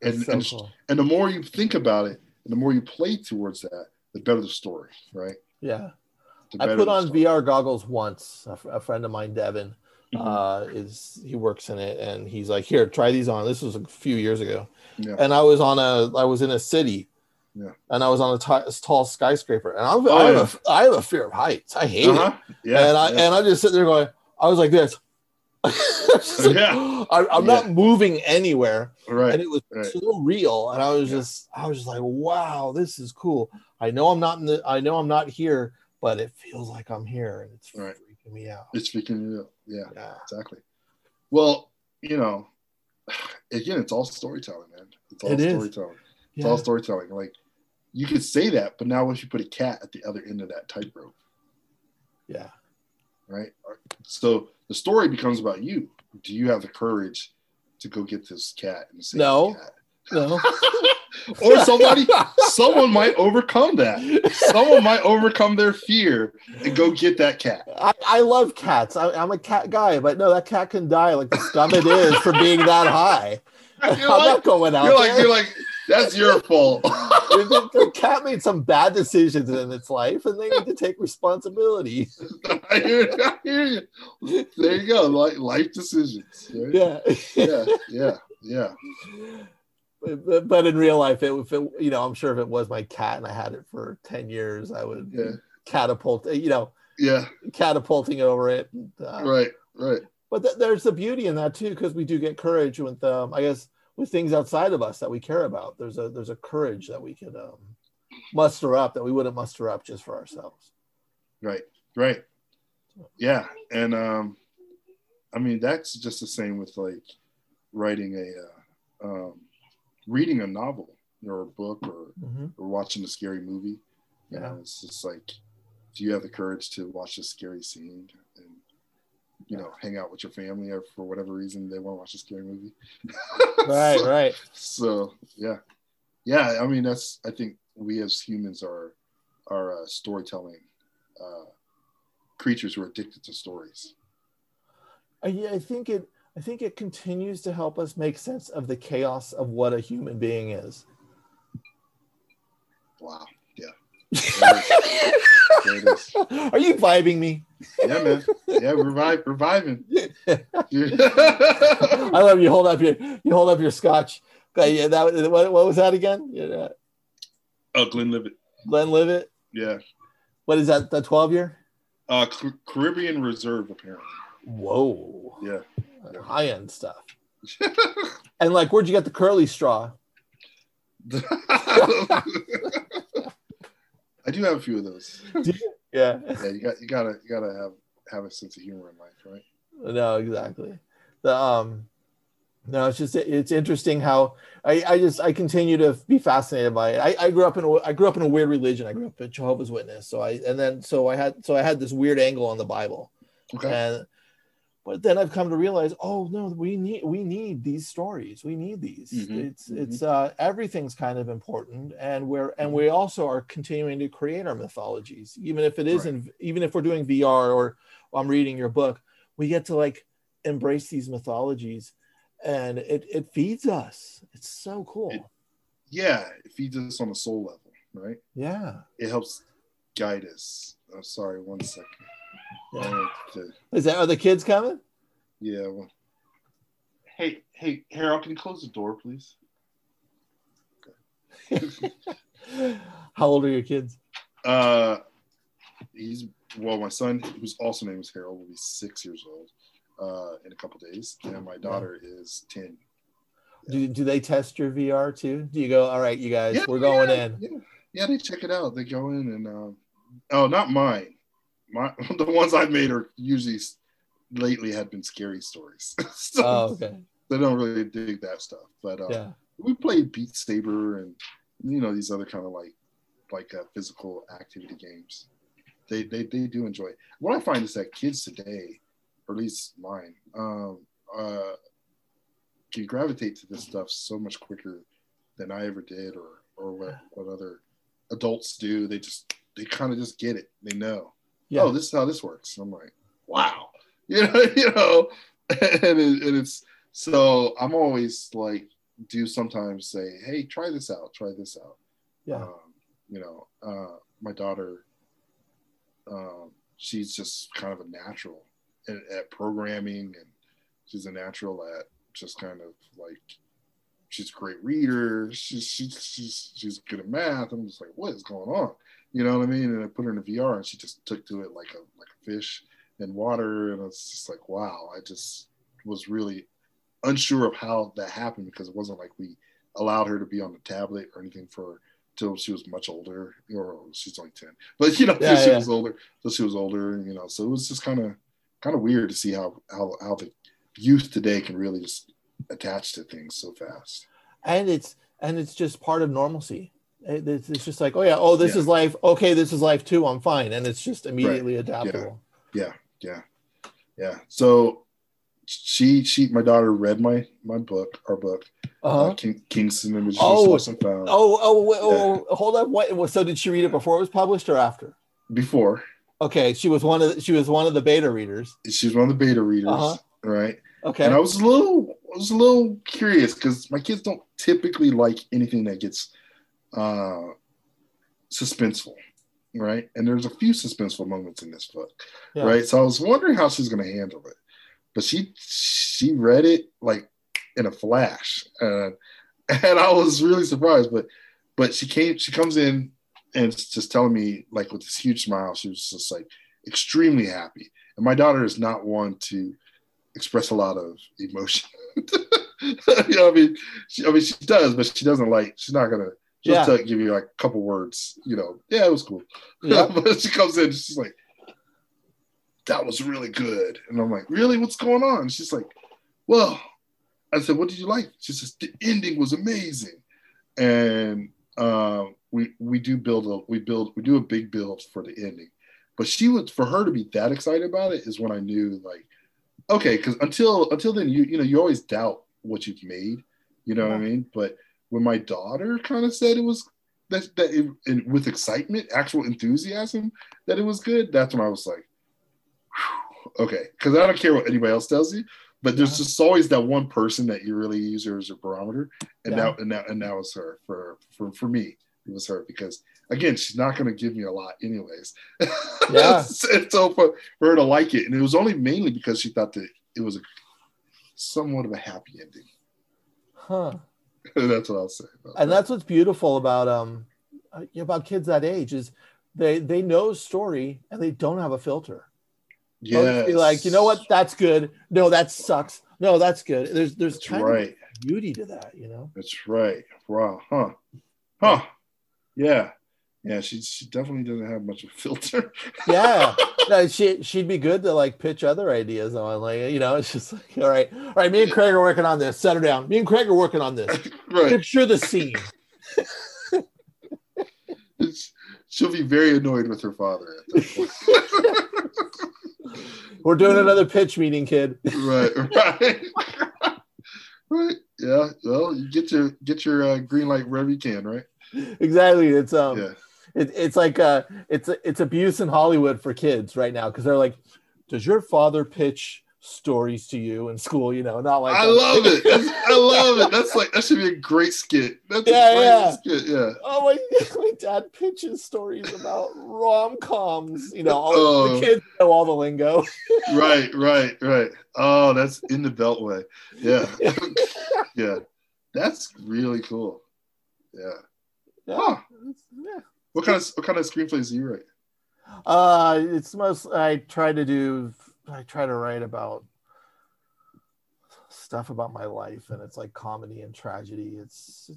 And the more you think about it, and the more you play towards that, the better the story, right? Yeah. I put on VR goggles once. A friend of mine, Devin, he works in it, and he's like, "Here, try these on." This was a few years ago, yeah. And I was in a city, yeah, and I was on a tall skyscraper, and I have a fear of heights. I hate it, yeah, and I just sit there going, I was like this. Yeah. I'm not moving anywhere, right? And it was so real, and I was just like, wow, this is cool. I know I'm not here, but it feels like I'm here, and it's freaking me out. It's freaking me out. Yeah, exactly. Well, you know, again, it's all storytelling, man. It's all storytelling. Like, you could say that, but now what if you put a cat at the other end of that tightrope? Yeah. Right. So the story becomes about you. Do you have the courage to go get this cat and save the cat? No. Or someone might overcome that. Someone might overcome their fear and go get that cat. I love cats. I'm a cat guy, but no, that cat can die like the scum it is for being that high. I'm not going out there. You're like, that's your fault. The cat made some bad decisions in its life, and they need to take responsibility. I hear you. There you go. Life decisions. Right? Yeah. But in real life, I'm sure if it was my cat and I had it for 10 years, I would catapulting over it. And, right. But there's the beauty in that too, because we do get courage with, I guess, with things outside of us that we care about. There's a courage that we could muster up that we wouldn't muster up just for ourselves. Right. Yeah, and I mean, that's just the same with like reading a novel or a book or watching a scary movie. You know, it's just like, do you have the courage to watch this scary scene and, you know, hang out with your family, or for whatever reason they want to watch a scary movie? Right, right. So, yeah. Yeah, I mean, that's, I think we as humans are storytelling creatures who are addicted to stories. I think it continues to help us make sense of the chaos of what a human being is. Wow. Yeah. There it is. Are you vibing me? Yeah, man. Yeah, we're vibing. I love you. Hold up your scotch. Yeah, that, what was that again? Yeah. Oh, Glenlivet. Glenlivet? Yeah. What is that, the 12-year? Caribbean Reserve, apparently. Whoa. Yeah. High-end stuff. And like, where'd you get the curly straw? I do have a few of those. Yeah. Yeah, you gotta have a sense of humor in life, right? No, exactly. No, it's just, it's interesting how I continue to be fascinated by it. I grew up in a weird religion. I grew up a Jehovah's Witness. So I had this weird angle on the Bible. Okay. But then I've come to realize, oh no, we need these stories. We need these. Mm-hmm. It's everything's kind of important, and we also are continuing to create our mythologies, even if it isn't, right. Even if we're doing VR or I'm reading your book, we get to like embrace these mythologies. And it feeds us. It's so cool. It feeds us on a soul level, right? Yeah. It helps guide us. I'm sorry, 1 second. Yeah. Are the kids coming? Yeah. Well. Hey, Harold, can you close the door, please? Okay. How old are your kids? My son, whose also name is Harold, will be 6 years old in a couple days, and my daughter is 10. Yeah. Do they test your VR too? Do you go, all right, you guys, we're going in? Yeah, they check it out. They go in and not mine. The ones I've made are usually lately had been scary stories. So okay. They don't really dig that stuff. But we played Beat Saber and these other kind of like physical activity games. They do enjoy it. What I find is that kids today, or at least mine, can gravitate to this stuff so much quicker than I ever did, or what other adults do. They kind of just get it. They know, oh, this is how this works. And I'm like, wow, and it's, so I'm always like, do sometimes say, hey, try this out. Yeah. My daughter, she's just kind of a natural at programming, and she's a natural at just kind of like, she's a great reader, she's good at math. I'm just like, what is going on? You know what I mean? And I put her in a VR and she just took to it like a fish in water, and it's just like, wow, I just was really unsure of how that happened, because it wasn't like we allowed her to be on the tablet or anything for till she was much older, or she's only 10, but she was older, so she was older, so it was just kind of weird to see how the youth today can really just attach to things so fast. And it's just part of normalcy. It's just like, this is life. Okay, this is life too. I'm fine. And it's just immediately adaptable. Yeah. So my daughter read our book, Kingston and the Magician's Lost and Found. Hold up. What? So did she read it before it was published or after? Before. Okay, she was one of the beta readers. Right? Okay. And I was a little curious, because my kids don't typically like anything that gets suspenseful, right? And there's a few suspenseful moments in this book, right? So I was wondering how she's going to handle it, but she read it like in a flash, and I was really surprised. But she comes in. And it's just telling me, like, with this huge smile, she was just like extremely happy. And my daughter is not one to express a lot of emotion. She does, but she doesn't like. She's not gonna. She'll give you like a couple words. It was cool. Yeah. But she comes in, she's like, "That was really good." And I'm like, "Really? What's going on?" And she's like, "Well," I said, "What did you like?" She says, "The ending was amazing." And we do a big build for the ending. But she was, for her to be that excited about it is when I knew, like, okay, because until then you always doubt what you've made, you know what I mean? But when my daughter kind of said it was that and with excitement, actual enthusiasm that it was good, that's when I was like, whew, okay, because I don't care what anybody else tells you, but there's just always that one person that you really use her as a barometer, and that was her for me. It was her, because again, she's not going to give me a lot anyways. Yeah. So for her to like it, and it was only mainly because she thought that it was somewhat of a happy ending. Huh. That's what I'll say. And that's what's beautiful about kids that age is they know story and they don't have a filter. Yeah. Be like, you know what? That's good. No, that sucks. No, that's good. There's kind of beauty to that, you know. That's right. Wow. Huh. Yeah. Yeah, she definitely doesn't have much of a filter. Yeah. No, she'd be good to like pitch other ideas on, like, you know, it's just like, all right, me and Craig are working on this. Settle down. Me and Craig are working on this. Right. Picture the scene. She'll be very annoyed with her father at that point. We're doing another pitch meeting, kid. Right. Right. Yeah. Well, you get your green light wherever you can, right? Exactly. It's it's like it's abuse in Hollywood for kids right now, because they're like, does your father pitch stories to you in school? You know, not like I love it. I love it. That's like, that should be a great skit. That's a great skit. Yeah. Oh, my dad pitches stories about rom-coms. You know, the kids know all the lingo. Right. Oh, that's in the Beltway. Yeah. Yeah. That's really cool. Yeah. Huh. Yeah. What kind of screenplays do you write? It's most I try to write about stuff about my life, and it's like comedy and tragedy. It's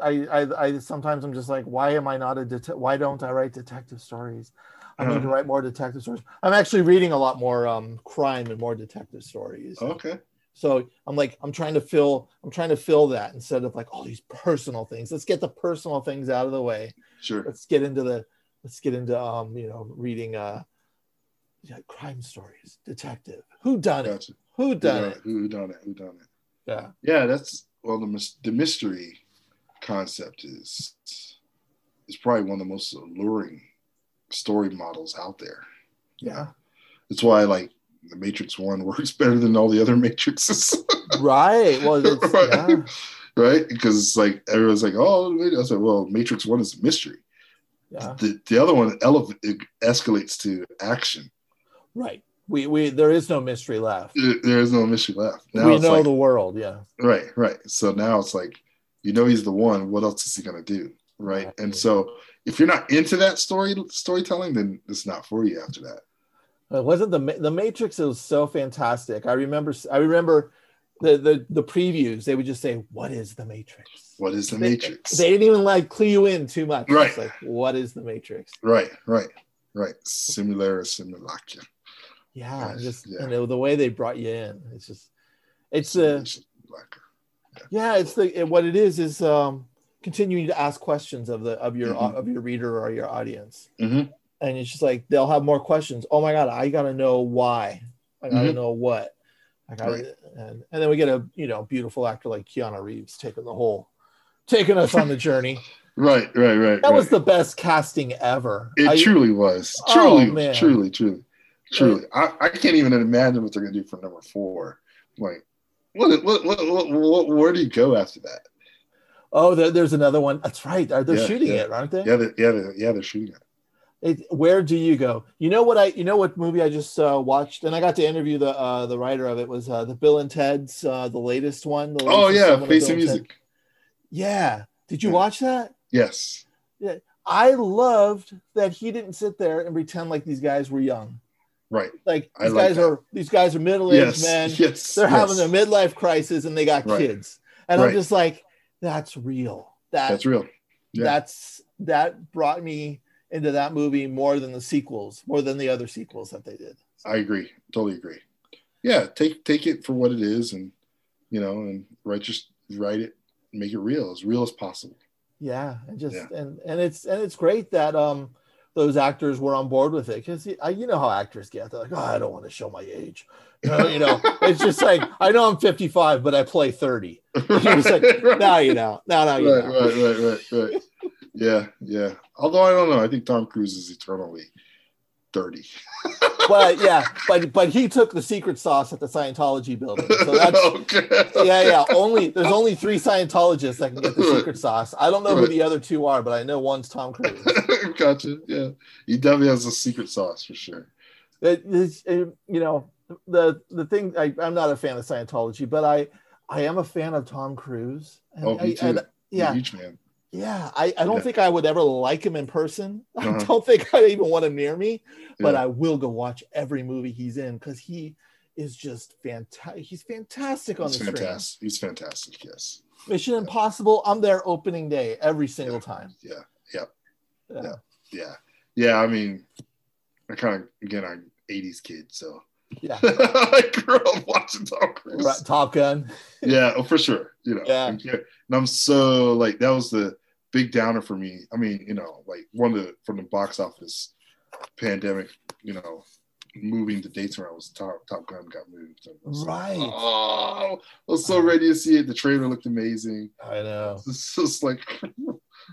I sometimes I'm just like, why don't I write detective stories? I need to write more detective stories. I'm actually reading a lot more crime and more detective stories. Okay. So I'm like, I'm trying to fill that, instead of like all these personal things. Let's get the personal things out of the way. Sure. Let's get into reading crime stories, detective, who done it. Yeah. That's, well, the mystery concept is probably one of the most alluring story models out there. Yeah. That's why I like The Matrix 1 works better than all the other Matrixes. Right. Well, it's, right? Because it's like, everyone's like, oh, I said, well, Matrix 1 is a mystery. Yeah. The other one escalates to action. Right. We there is no mystery left. There is no mystery left. Now we know, like, the world, yeah. Right. So now it's like, you know he's the one. What else is he going to do? Right? Right. And so if you're not into that storytelling, then it's not for you after that. It wasn't the Matrix. It was so fantastic. I remember the previews. They would just say, "What is the Matrix? What is the Matrix?" They didn't even like clue you in too much. Right. It's like, what is the Matrix? Right. Similar, simulacra. Yeah, nice. The way they brought you in. What it is continuing to ask questions of your reader or your audience. Mm-hmm. And it's just like, they'll have more questions. Oh my God, I got to know why. I got to know what. And then we get a beautiful actor like Keanu Reeves taking us on the journey. Right. That was the best casting ever. It truly was. Truly. I can't even imagine what they're going to do for number 4. Like, what? Where do you go after that? Oh, there's another one. That's right. They're shooting it, aren't they? They're shooting it. Where do you go? You know what what movie I just watched, and I got to interview the writer of it, was the Bill and Ted's, the latest one. Face the Music. Yeah. Did you watch that? Yes. Yeah. I loved that he didn't sit there and pretend like these guys were young. Right. Like these guys are middle-aged men. Yes. They're having a midlife crisis and they got kids. And I'm just like, that's real. That's real. Yeah. That brought me into that movie more than the other sequels that they did. So. I agree. Totally agree. Yeah. Take it for what it is, and write it, make it real, as possible. Yeah, and just and it's great that those actors were on board with it, because you know how actors get. They're like, oh, I don't want to show my age. You know, it's just like, I know I'm 55, but I play 30. It's like, no, you know, right. Yeah. Although I don't know, I think Tom Cruise is eternally 30. But yeah, but he took the secret sauce at the Scientology building. So that's okay. Yeah. There's only 3 Scientologists that can get the secret sauce. I don't know who the other 2 are, but I know one's Tom Cruise. Gotcha. Yeah, he definitely has the secret sauce for sure. You know, the thing, I'm not a fan of Scientology, but I am a fan of Tom Cruise. And me too. I'm a huge fan. Yeah, I don't think I would ever like him in person. Uh-huh. I don't think I'd even want him near me, but I will go watch every movie he's in, because he is just fantastic. He's fantastic on the screen. He's fantastic, yes. Mission Impossible, I'm there opening day every single time. Yeah. I mean, I kind of, again, I'm an 80s kid, so. Yeah. I grew up watching Tom Cruise. Right, Top Gun. Yeah, for sure. You know. Yeah. And I'm so, like, that was the big downer for me. I mean, you know, like from the box office pandemic, you know, moving the dates around, was Top Gun got moved. Right. Like, I was so ready to see it. The trailer looked amazing. I know. It's just like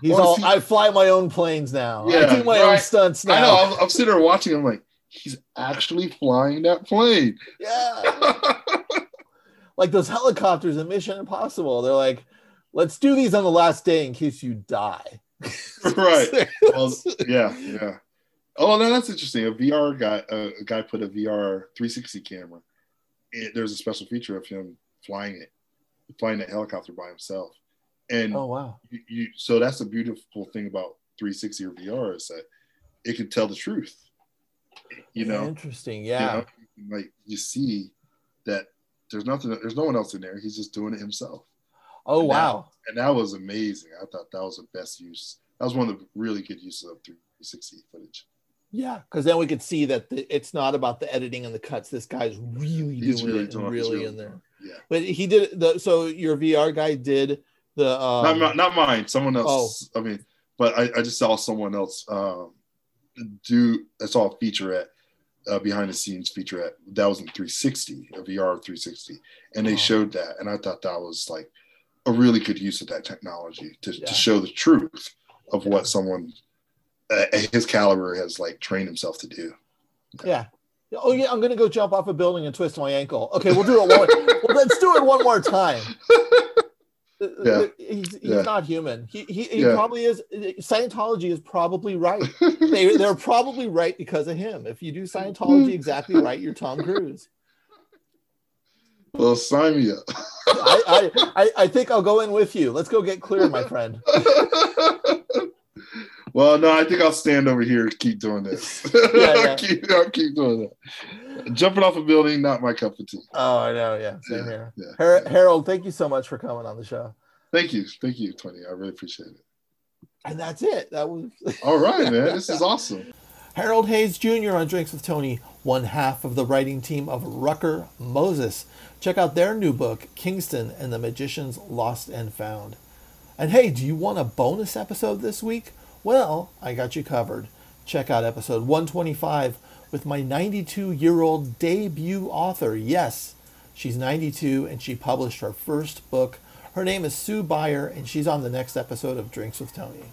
I fly my own planes now. Yeah, I do my own stunts now. I know. I'm sitting there watching, I'm like, he's actually flying that plane. Yeah. Like those helicopters in Mission Impossible. They're like, let's do these on the last day in case you die. Right. Well, yeah. Oh, no, that's interesting. A guy put a VR 360 camera. There's a special feature of him flying that helicopter by himself. And oh, wow. So that's the beautiful thing about 360 or VR, is that it can tell the truth. You know, interesting. Yeah, you know, like you see that there's no one else in there. He's just doing it himself. Oh, and wow! That was amazing. I thought that was the best use. That was one of the really good uses of 360 footage. Yeah, because then we could see that it's not about the editing and the cuts. This guy's really doing it, really in there. Yeah, but he did so your VR guy did the not mine. Someone else. Oh. I mean, but I just saw someone else. I saw a featurette, behind the scenes featurette that was in 360, a VR 360, and they showed that, and I thought that was like a really good use of that technology to show the truth of what someone at his caliber has like trained himself to do. Yeah. Oh yeah, I'm gonna go jump off a building and twist my ankle. Okay, we'll do it. Let's do it one more time. Yeah. He's not human. He probably is. Scientology is probably right. They're probably right because of him. If you do Scientology exactly right, you're Tom Cruise. Well, sign me up. I think I'll go in with you. Let's go get clear, my friend. Well, no, I think I'll stand over here and keep doing this. I'll keep doing that. Jumping off a building, not my cup of tea. Oh, I know. Yeah, same here. Yeah, Harold, thank you so much for coming on the show. Thank you, Tony. I really appreciate it. And that's it. That was all right, man. This is awesome. Harold Hayes Jr. on Drinks with Tony, one half of the writing team of Rucker Moses. Check out their new book, Kingston and the Magician's Lost and Found. And hey, do you want a bonus episode this week? Well, I got you covered. Check out episode 125 with my 92-year-old debut author. Yes, she's 92 and she published her first book. Her name is Sue Byer, and she's on the next episode of Drinks with Tony.